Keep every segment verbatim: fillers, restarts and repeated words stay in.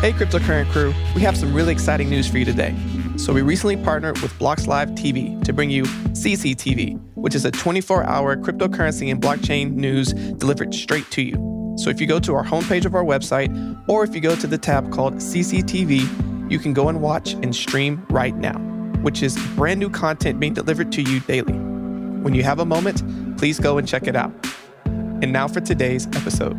Hey, Crypto Current crew. We have some really exciting news for you today. So we recently partnered with Blocks Live T V to bring you C C T V, which is a twenty-four hour cryptocurrency and blockchain news delivered straight to you. So if you go to our homepage of our website, or if you go to the tab called C C T V, you can go and watch and stream right now, which is brand new content being delivered to you daily. When you have a moment, please go and check it out. And now for today's episode.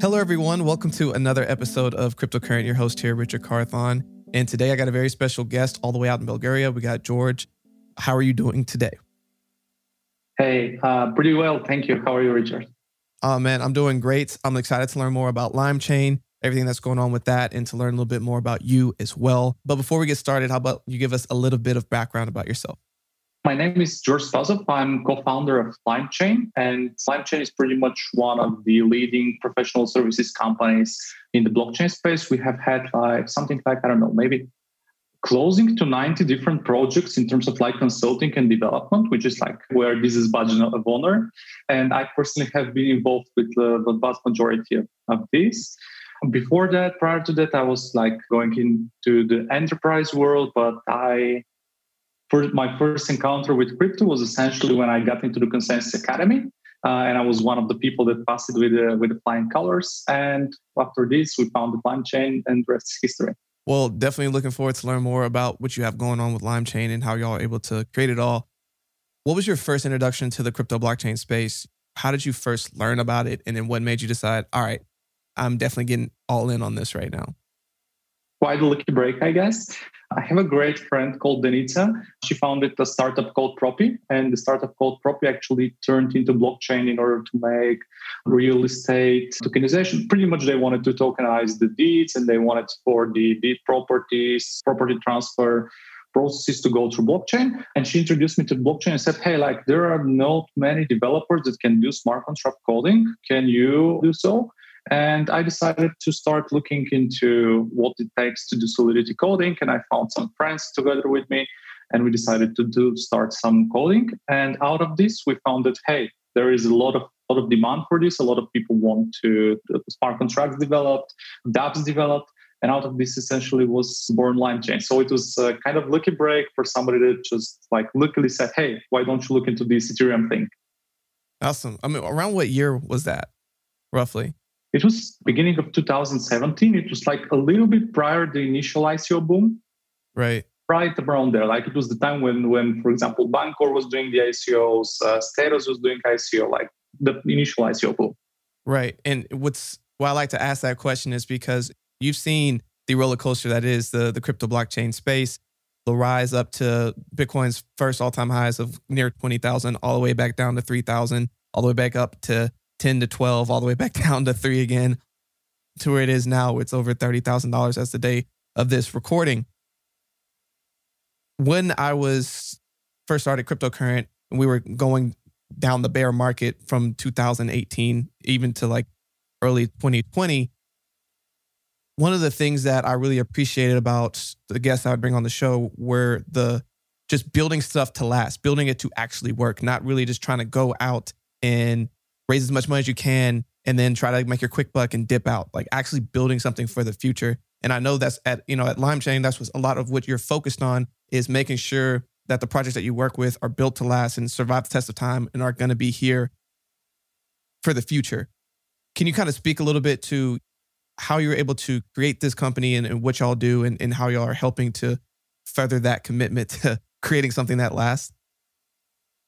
Hello, everyone. Welcome to another episode of Crypto Current. Your host here, Richard Carthon. And today I got a very special guest all the way out in Bulgaria. We got George. How are you doing today? Hey, uh, pretty well. Thank you. How are you, Richard? Oh, man, I'm doing great. I'm excited to learn more about LimeChain, everything that's going on with that, and to learn a little bit more about you as well. But before we get started, how about you give us a little bit of background about yourself? My name is George Spazov. I'm co-founder of LimeChain, and LimeChain is pretty much one of the leading professional services companies in the blockchain space. We have had uh, something like, I don't know, maybe closing to ninety different projects in terms of like consulting and development, which is like where this is badge of honor. And I personally have been involved with uh, the vast majority of, of this. Before that, prior to that, I was like going into the enterprise world, but I, for my first encounter with crypto was essentially when I got into the Consensus Academy, uh, and I was one of the people that passed it with uh, with the flying colors. And after this, we founded LimeChain, and the rest is history. Well, definitely looking forward to learn more about what you have going on with LimeChain and how y'all are able to create it all. What was your first introduction to the crypto blockchain space? How did you first learn about it, and then what made you decide, all right, I'm definitely getting all in on this right now? Quite a lucky break, I guess. I have a great friend called Denitza. She founded a startup called Propy, and the startup called Propy actually turned into blockchain in order to make real estate tokenization. Pretty much they wanted to tokenize the deeds, and they wanted for the deed properties, property transfer processes to go through blockchain. And she introduced me to blockchain and said, hey, like there are not many developers that can do smart contract coding. Can you do so? And I decided to start looking into what it takes to do Solidity coding. And I found some friends together with me, and we decided to do start some coding. And out of this, we found that, hey, there is a lot of lot of demand for this. A lot of people want to uh, smart contracts developed, dApps developed. And out of this essentially was born LimeChain. So it was a kind of lucky break for somebody that just like luckily said, hey, why don't you look into this Ethereum thing? Awesome. I mean, around what year was that roughly? It was beginning of two thousand seventeen. It was like a little bit prior the initial I C O boom. Right. Right around there. Like it was the time when, when for example, Bancor was doing the I C Os, uh, Status was doing I C O, like the initial I C O boom. Right. And what's why I like to ask that question is because you've seen the roller coaster that is the, the crypto blockchain space, the rise up to Bitcoin's first all-time highs of near twenty thousand, all the way back down to three thousand, all the way back up to ten to twelve, all the way back down to three again, to where it is now. It's over thirty thousand dollars as the day of this recording. When I was first started Crypto Current, and we were going down the bear market from two thousand eighteen, even to like early twenty twenty, one of the things that I really appreciated about the guests I would bring on the show were the just building stuff to last, building it to actually work, not really just trying to go out and raise as much money as you can, and then try to make your quick buck and dip out, like actually building something for the future. And I know that's at, you know, at LimeChain, that's what a lot of what you're focused on is making sure that the projects that you work with are built to last and survive the test of time and are going to be here for the future. Can you kind of speak a little bit to how you're able to create this company and, and what y'all do and, and how y'all are helping to further that commitment to creating something that lasts?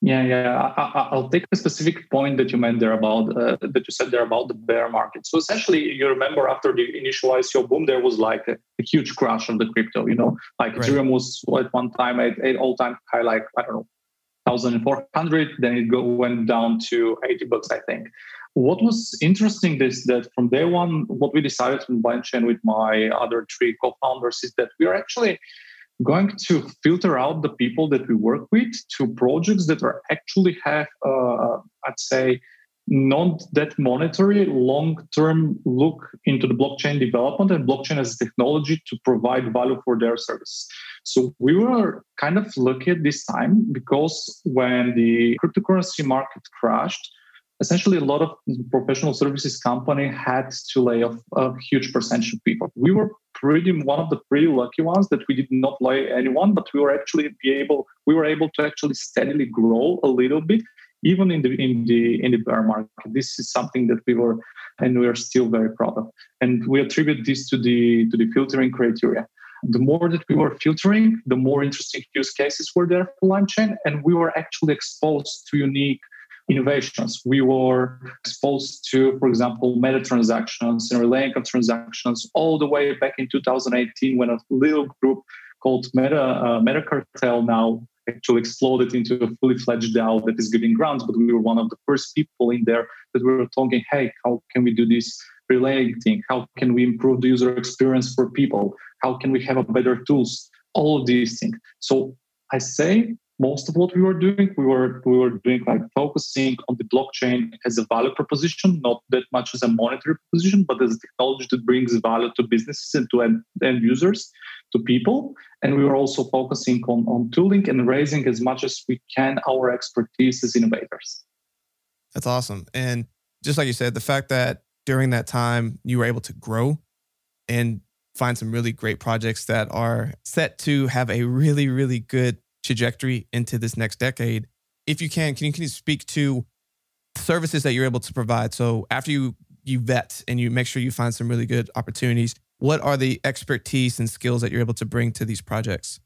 Yeah, yeah. I, I'll take a specific point that you meant there about uh, that you said there about the bear market. So essentially, you remember after the initial I C O boom, there was like a, a huge crash of the crypto. You know, like right. Ethereum was at one time at, at all-time high, like I don't know, one thousand four hundred, then it go, went down to eighty bucks, I think. What was interesting is that from day one, what we decided from LimeChain with my other three co-founders is that we are actually going to filter out the people that we work with to projects that are actually have, uh, I'd say, not that monetary long-term look into the blockchain development and blockchain as a technology to provide value for their service. So we were kind of lucky at this time because when the cryptocurrency market crashed, essentially a lot of professional services company had to lay off a huge percentage of people. We were pretty one of the pretty lucky ones that we did not lay anyone, but we were actually be able we were able to actually steadily grow a little bit. Even in the in the in the bear market, this is something that we were and we are still very proud of, and we attribute this to the to the filtering criteria. The more that we were filtering, the more interesting use cases were there for LimeChain, and we were actually exposed to unique innovations. We were exposed to, for example, meta transactions and relaying of transactions all the way back in two thousand eighteen when a little group called Meta uh, Meta Cartel now. Actually exploded into a fully fledged DAO that is giving grants, but we were one of the first people in there that were talking, hey, how can we do this relaying thing? How can we improve the user experience for people? How can we have a better tools? All of these things. So I say most of what we were doing, we were we were doing like focusing on the blockchain as a value proposition, not that much as a monetary proposition, but as a technology that brings value to businesses and to end, end users, to people. And we were also focusing on, on tooling and raising as much as we can our expertise as innovators. That's awesome. And just like you said, the fact that during that time you were able to grow and find some really great projects that are set to have a really, really good trajectory into this next decade. If you can, can you, can you speak to services that you're able to provide? So after you, you vet and you make sure you find some really good opportunities, what are the expertise and skills that you're able to bring to these projects?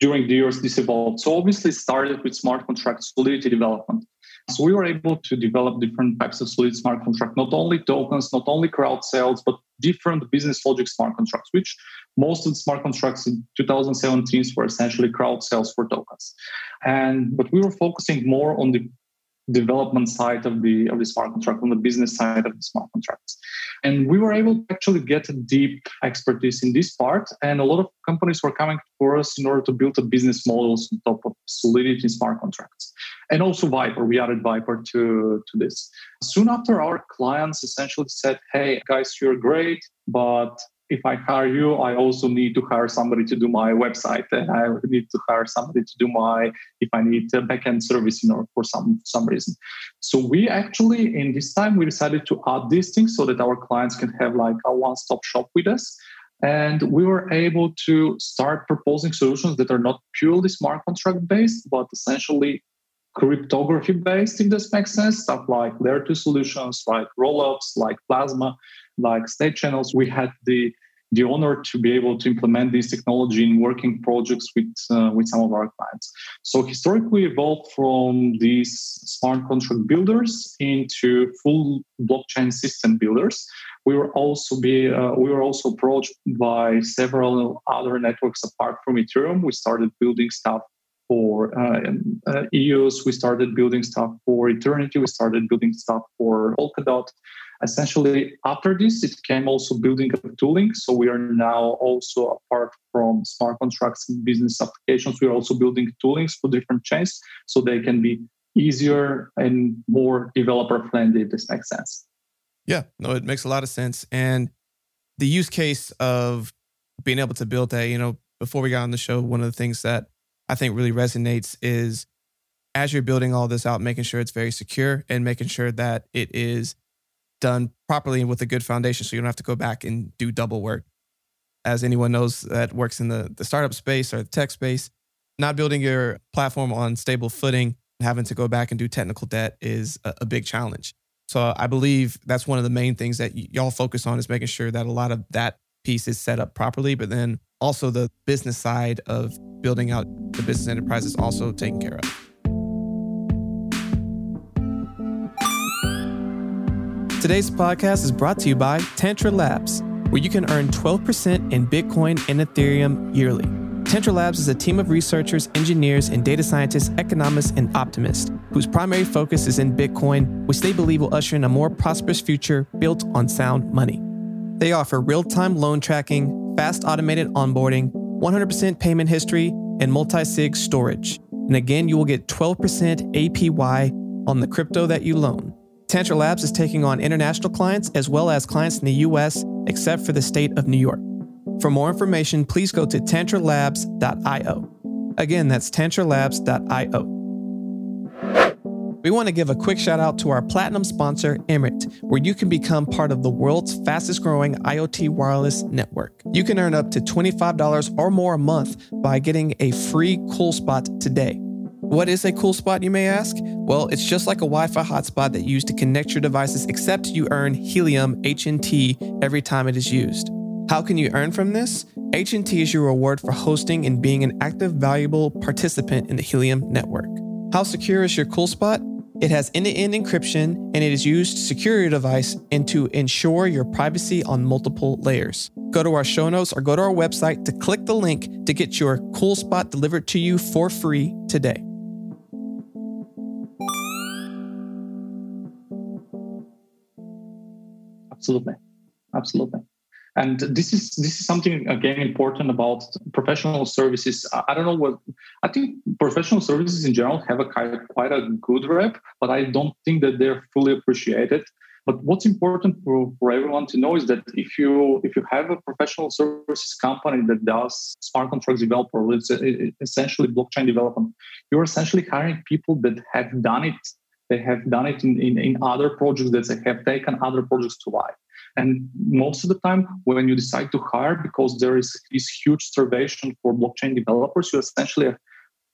During the years, this evolved. So obviously started with smart contract Solidity development. So we were able to develop different types of Solidity smart contract, not only tokens, not only crowd sales, but different business logic smart contracts, which most of the smart contracts in two thousand seventeen were essentially crowd sales for tokens. And but we were focusing more on the development side of the of the smart contract, on the business side of the smart contracts. And we were able to actually get a deep expertise in this part. And a lot of companies were coming for us in order to build a business models on top of Solidity smart contracts. And also Viper, we added Viper to, to this. Soon after, our clients essentially said, hey, guys, you're great, but if I hire you, I also need to hire somebody to do my website, and I need to hire somebody to do my, if I need a backend service, you know, for some some reason. So we actually, in this time, we decided to add these things so that our clients can have like a one-stop shop with us. And we were able to start proposing solutions that are not purely smart contract based, but essentially cryptography based, if this makes sense, stuff like layer two solutions, like rollups, like Plasma, like state channels. We had the the honor to be able to implement this technology in working projects with uh, with some of our clients. So historically evolved from these smart contract builders into full blockchain system builders. We were also be uh, we were also approached by several other networks apart from Ethereum. We started building stuff for uh, uh, E O S, we started building stuff for Eternity, we started building stuff for Polkadot. Essentially, after this, it came also building of tooling. So we are now also, apart from smart contracts and business applications, we are also building toolings for different chains so they can be easier and more developer-friendly, if this makes sense. Yeah, no, it makes a lot of sense. And the use case of being able to build that, you know, before we got on the show, one of the things that I think really resonates is as you're building all this out, making sure it's very secure and making sure that it is done properly and with a good foundation so you don't have to go back and do double work. As anyone knows that works in the, the startup space or the tech space, not building your platform on stable footing and having to go back and do technical debt is a, a big challenge. So I believe that's one of the main things that y- y'all focus on is making sure that a lot of that piece is set up properly, but then also the business side of building out the business enterprise is also taken care of. Today's podcast is brought to you by Tantra Labs, where you can earn twelve percent in Bitcoin and Ethereum yearly. Tantra Labs is a team of researchers, engineers, and data scientists, economists, and optimists whose primary focus is in Bitcoin, which they believe will usher in a more prosperous future built on sound money. They offer real-time loan tracking, fast automated onboarding, one hundred percent payment history, and multi-sig storage. And again, you will get twelve percent A P Y on the crypto that you loan. Tantra Labs is taking on international clients as well as clients in the U S, except for the state of New York. For more information, please go to tantra labs dot i o. Again, that's tantra labs dot i o. We want to give a quick shout out to our platinum sponsor, Emirate, where you can become part of the world's fastest growing IoT wireless network. You can earn up to twenty-five dollars or more a month by getting a free cool spot today. What is a cool spot, you may ask? Well, it's just like a Wi-Fi hotspot that you use to connect your devices, except you earn Helium H N T every time it is used. How can you earn from this? H N T is your reward for hosting and being an active, valuable participant in the Helium network. How secure is your cool spot? It has end-to-end encryption, and it is used to secure your device and to ensure your privacy on multiple layers. Go to our show notes or go to our website to click the link to get your cool spot delivered to you for free today. Absolutely, absolutely. And this is this is something, again, important about professional services. I don't know what, I think professional services in general have a kind of quite a good rep, but I don't think that they're fully appreciated. But what's important for, for everyone to know is that if you if you have a professional services company that does smart contract development, essentially blockchain development, you're essentially hiring people that have done it. They have done it in, in, in other projects, that they have taken other projects to life. And most of the time, when you decide to hire, because there is this huge starvation for blockchain developers, you're essentially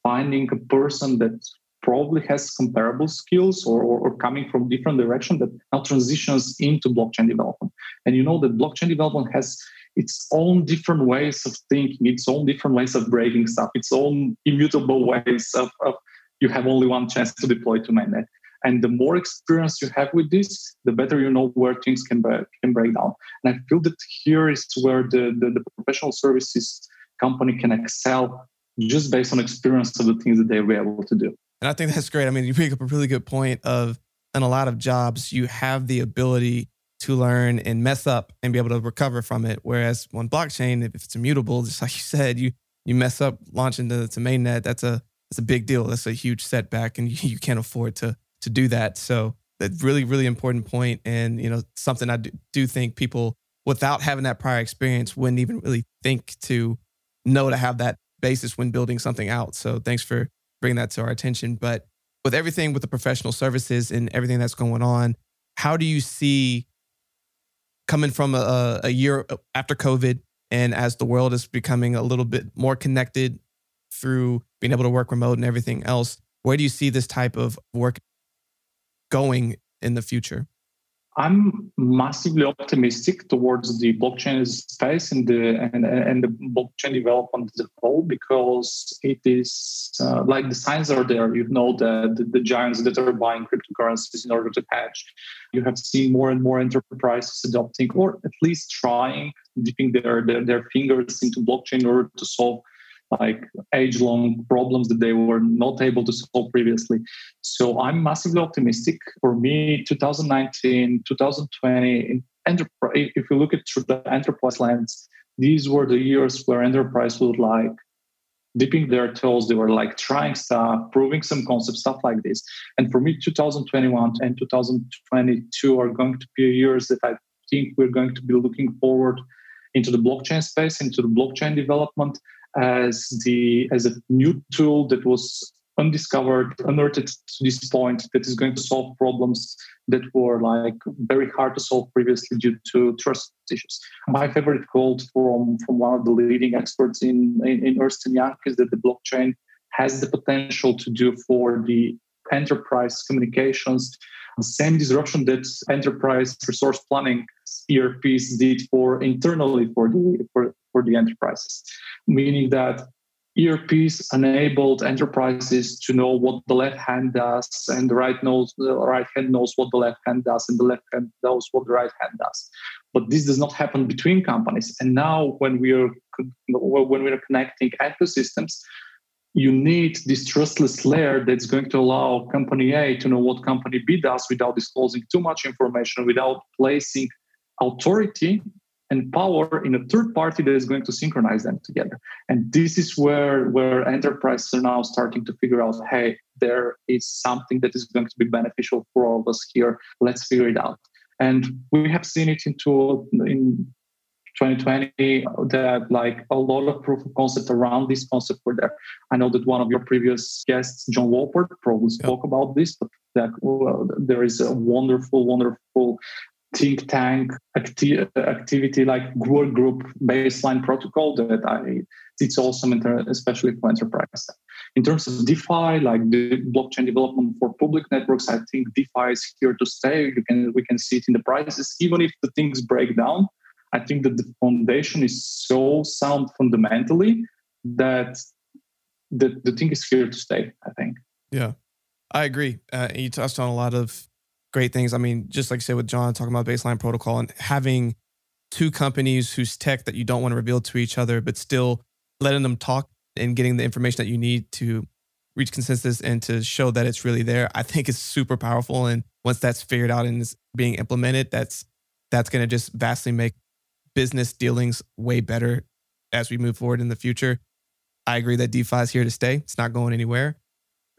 finding a person that probably has comparable skills or, or, or coming from different direction that now transitions into blockchain development. And you know that blockchain development has its own different ways of thinking, its own different ways of breaking stuff, its own immutable ways of, of you have only one chance to deploy to mainnet. And the more experience you have with this, the better you know where things can break, can break down. And I feel that here is where the, the, the professional services company can excel, just based on experience of the things that they were able to do. And I think that's great. I mean, you make up a really good point of, in a lot of jobs, you have the ability to learn and mess up and be able to recover from it. Whereas on blockchain, if it's immutable, just like you said, you you mess up launching to, to mainnet, that's a, that's a big deal. That's a huge setback, and you, you can't afford to to do that. So that's really, really important point. And, you know, something I do, do think people without having that prior experience wouldn't even really think to know to have that basis when building something out. So thanks for bringing that to our attention. But with everything with the professional services and everything that's going on, how do you see, coming from a, a year after COVID, and as the world is becoming a little bit more connected through being able to work remote and everything else, where do you see this type of work going in the future? I'm massively optimistic towards the blockchain space and the and, and the blockchain development as a whole, because it is uh, like the signs are there. You know that the, the giants that are buying cryptocurrencies in order to hedge. You have seen more and more enterprises adopting, or at least trying, dipping their their, their fingers into blockchain in order to solve like age-long problems that they were not able to solve previously. So I'm massively optimistic. For me, twenty nineteen, twenty twenty, enterprise, if you look at through the enterprise lens, these were the years where enterprise was like dipping their toes. They were like trying stuff, proving some concepts, stuff like this. And for me, two thousand twenty-one and two thousand twenty-two are going to be years that I think we're going to be looking forward into the blockchain space, into the blockchain development, as the as a new tool that was undiscovered, unearthed to this point, that is going to solve problems that were like very hard to solve previously due to trust issues. My favorite quote from, from one of the leading experts in, in, in Ernst and Young is that the blockchain has the potential to do for the enterprise communications the same disruption that enterprise resource planning E R Ps did for internally for the for, for the enterprises, meaning that E R Ps enabled enterprises to know what the left hand does, and the right knows the right hand knows what the left hand does, and the left hand knows what the right hand does. But this does not happen between companies. And now, when we are when we're connecting ecosystems, you need this trustless layer that's going to allow company A to know what company B does without disclosing too much information, without placing authority and power in a third party that is going to synchronize them together. And this is where, where enterprises are now starting to figure out, hey, there is something that is going to be beneficial for all of us here. Let's figure it out. And we have seen it into, in twenty twenty that like a lot of proof of concept around this concept were there. I know that one of your previous guests, John Walpert, probably spoke yeah. about this, but that, well, there is a wonderful, wonderful think tank acti- activity like work group Baseline Protocol that I it's awesome, inter- especially for enterprise. In terms of DeFi, like the blockchain development for public networks, I think DeFi is here to stay. You can we can see it in the prices, even if the things break down. I think that the foundation is so sound fundamentally that the, the thing is here to stay, I think. Yeah, I agree. Uh, you touched on a lot of great things. I mean, just like you said with John, talking about Baseline Protocol and having two companies whose tech that you don't want to reveal to each other, but still letting them talk and getting the information that you need to reach consensus and to show that it's really there, I think is super powerful. And once that's figured out and is being implemented, that's that's going to just vastly make business dealings way better as we move forward in the future. I agree that DeFi is here to stay. It's not going anywhere.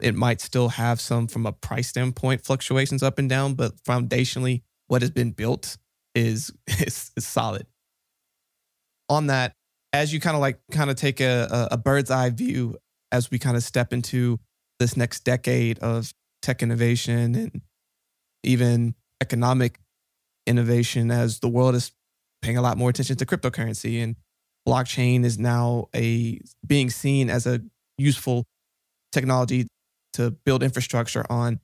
It might still have some from a price standpoint fluctuations up and down, but foundationally, what has been built is is, is solid. On that, as you kind of like kind of take a, a bird's eye view as we kind of step into this next decade of tech innovation and even economic innovation as the world is paying a lot more attention to cryptocurrency, and blockchain is now a being seen as a useful technology to build infrastructure on.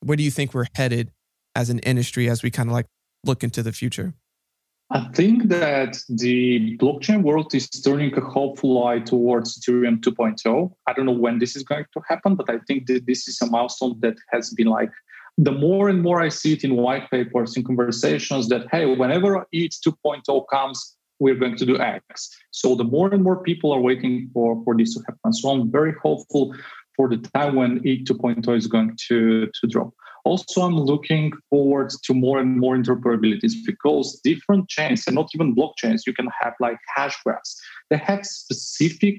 Where do you think we're headed as an industry as we kind of like look into the future? I think that the blockchain world is turning a hopeful eye towards Ethereum two point oh. I don't know when this is going to happen, but I think that this is a milestone that has been like, the more and more I see it in white papers, in conversations that, hey, whenever E T H two point oh comes, we're going to do X. So the more and more people are waiting for, for this to happen. So I'm very hopeful for the time when E T H two point oh is going to, to drop. Also, I'm looking forward to more and more interoperabilities because different chains, and not even blockchains, you can have like hash graphs. They have specific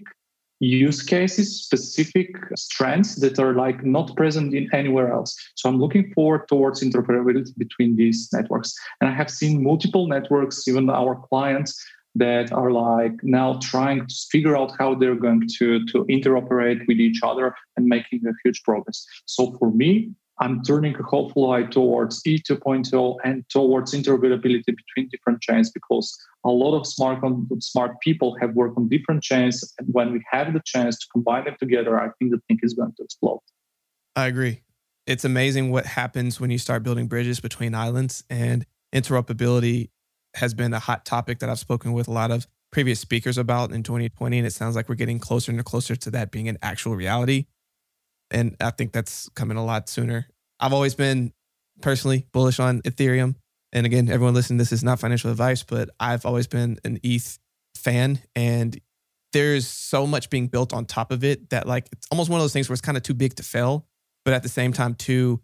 use cases, specific strengths that are like not present in anywhere else. So I'm looking forward towards interoperability between these networks. And I have seen multiple networks, even our clients, that are like now trying to figure out how they're going to, to interoperate with each other and making a huge progress. So for me, I'm turning a hopeful eye towards E T H two point oh and towards interoperability between different chains because a lot of smart smart people have worked on different chains. And when we have the chance to combine them together, I think the thing is going to explode. I agree. It's amazing what happens when you start building bridges between islands, and interoperability has been a hot topic that I've spoken with a lot of previous speakers about in twenty twenty. And it sounds like we're getting closer and closer to that being an actual reality. And I think that's coming a lot sooner. I've always been personally bullish on Ethereum. And again, everyone listening, this is not financial advice, but I've always been an E T H fan. And there's so much being built on top of it that like, it's almost one of those things where it's kind of too big to fail. But at the same time too,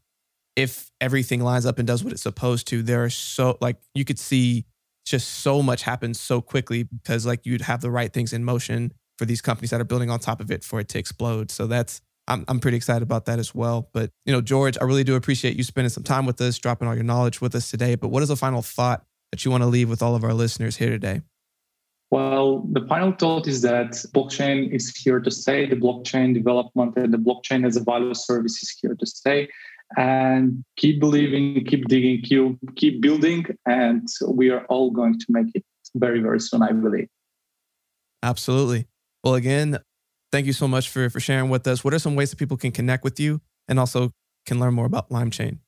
if everything lines up and does what it's supposed to, there are so like, you could see just so much happen so quickly because like you'd have the right things in motion for these companies that are building on top of it for it to explode. So that's, I'm I'm pretty excited about that as well. But, you know, George, I really do appreciate you spending some time with us, dropping all your knowledge with us today. But what is a final thought that you want to leave with all of our listeners here today? Well, the final thought is that blockchain is here to stay. The blockchain development and the blockchain as a value service is here to stay. And keep believing, keep digging, keep, keep building. And we are all going to make it very, very soon, I believe. Absolutely. Well, again, thank you so much for, for sharing with us. What are some ways that people can connect with you and also can learn more about LimeChain?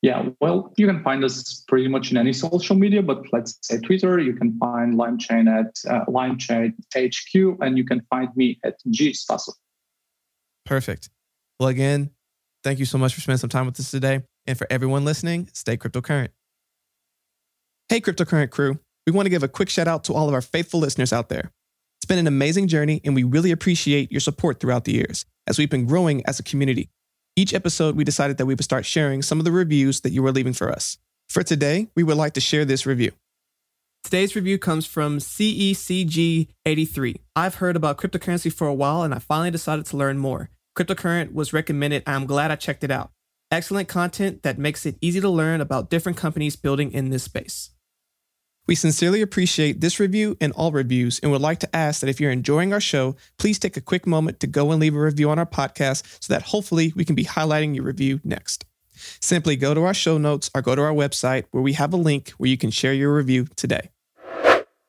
Yeah, well, you can find us pretty much in any social media, but let's say Twitter. You can find LimeChain at uh, LimeChain H Q, and you can find me at G Spazov. Perfect. Well, again, thank you so much for spending some time with us today. And for everyone listening, stay cryptocurrent. Hey, Cryptocurrent crew. We want to give a quick shout out to all of our faithful listeners out there. been an amazing journey, and we really appreciate your support throughout the years as we've been growing as a community. Each episode, we decided that we would start sharing some of the reviews that you were leaving for us. For today, we would like to share this review. Today's review comes from C E C G eighty-three. I've heard about cryptocurrency for a while, and I finally decided to learn more. Crypto Current was recommended. I'm glad I checked it out. Excellent content that makes it easy to learn about different companies building in this space. We sincerely appreciate this review and all reviews, and would like to ask that if you're enjoying our show, please take a quick moment to go and leave a review on our podcast so that hopefully we can be highlighting your review next. Simply go to our show notes or go to our website where we have a link where you can share your review today.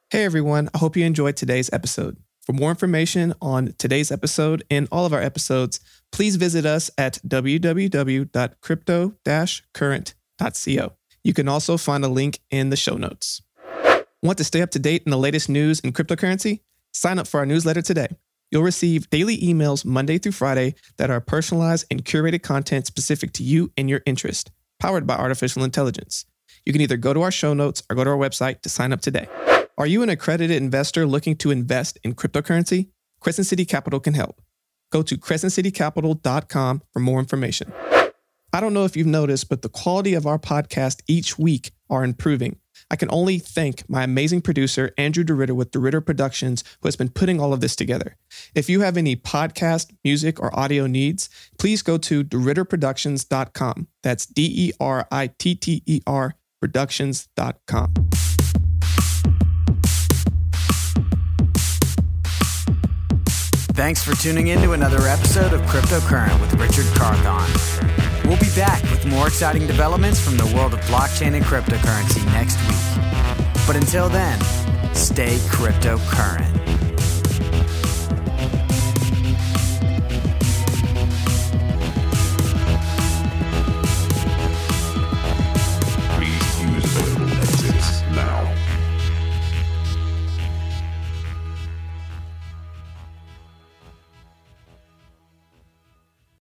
Hey everyone, I hope you enjoyed today's episode. For more information on today's episode and all of our episodes, please visit us at w w w dot crypto dash current dot co. You can also find a link in the show notes. Want to stay up to date in the latest news in cryptocurrency? Sign up for our newsletter today. You'll receive daily emails Monday through Friday that are personalized and curated content specific to you and your interest, powered by artificial intelligence. You can either go to our show notes or go to our website to sign up today. Are you an accredited investor looking to invest in cryptocurrency? Crescent City Capital can help. Go to crescent city capital dot com for more information. I don't know if you've noticed, but the quality of our podcast each week are improving. I can only thank my amazing producer, Andrew DeRitter with DeRitter Productions, who has been putting all of this together. If you have any podcast, music, or audio needs, please go to DeRitter Productions dot com. That's D E R I T T E R productions dot com. Thanks for tuning in to another episode of Crypto Current with Richard Carthon. We'll be back with more exciting developments from the world of blockchain and cryptocurrency next week. But until then, stay crypto current.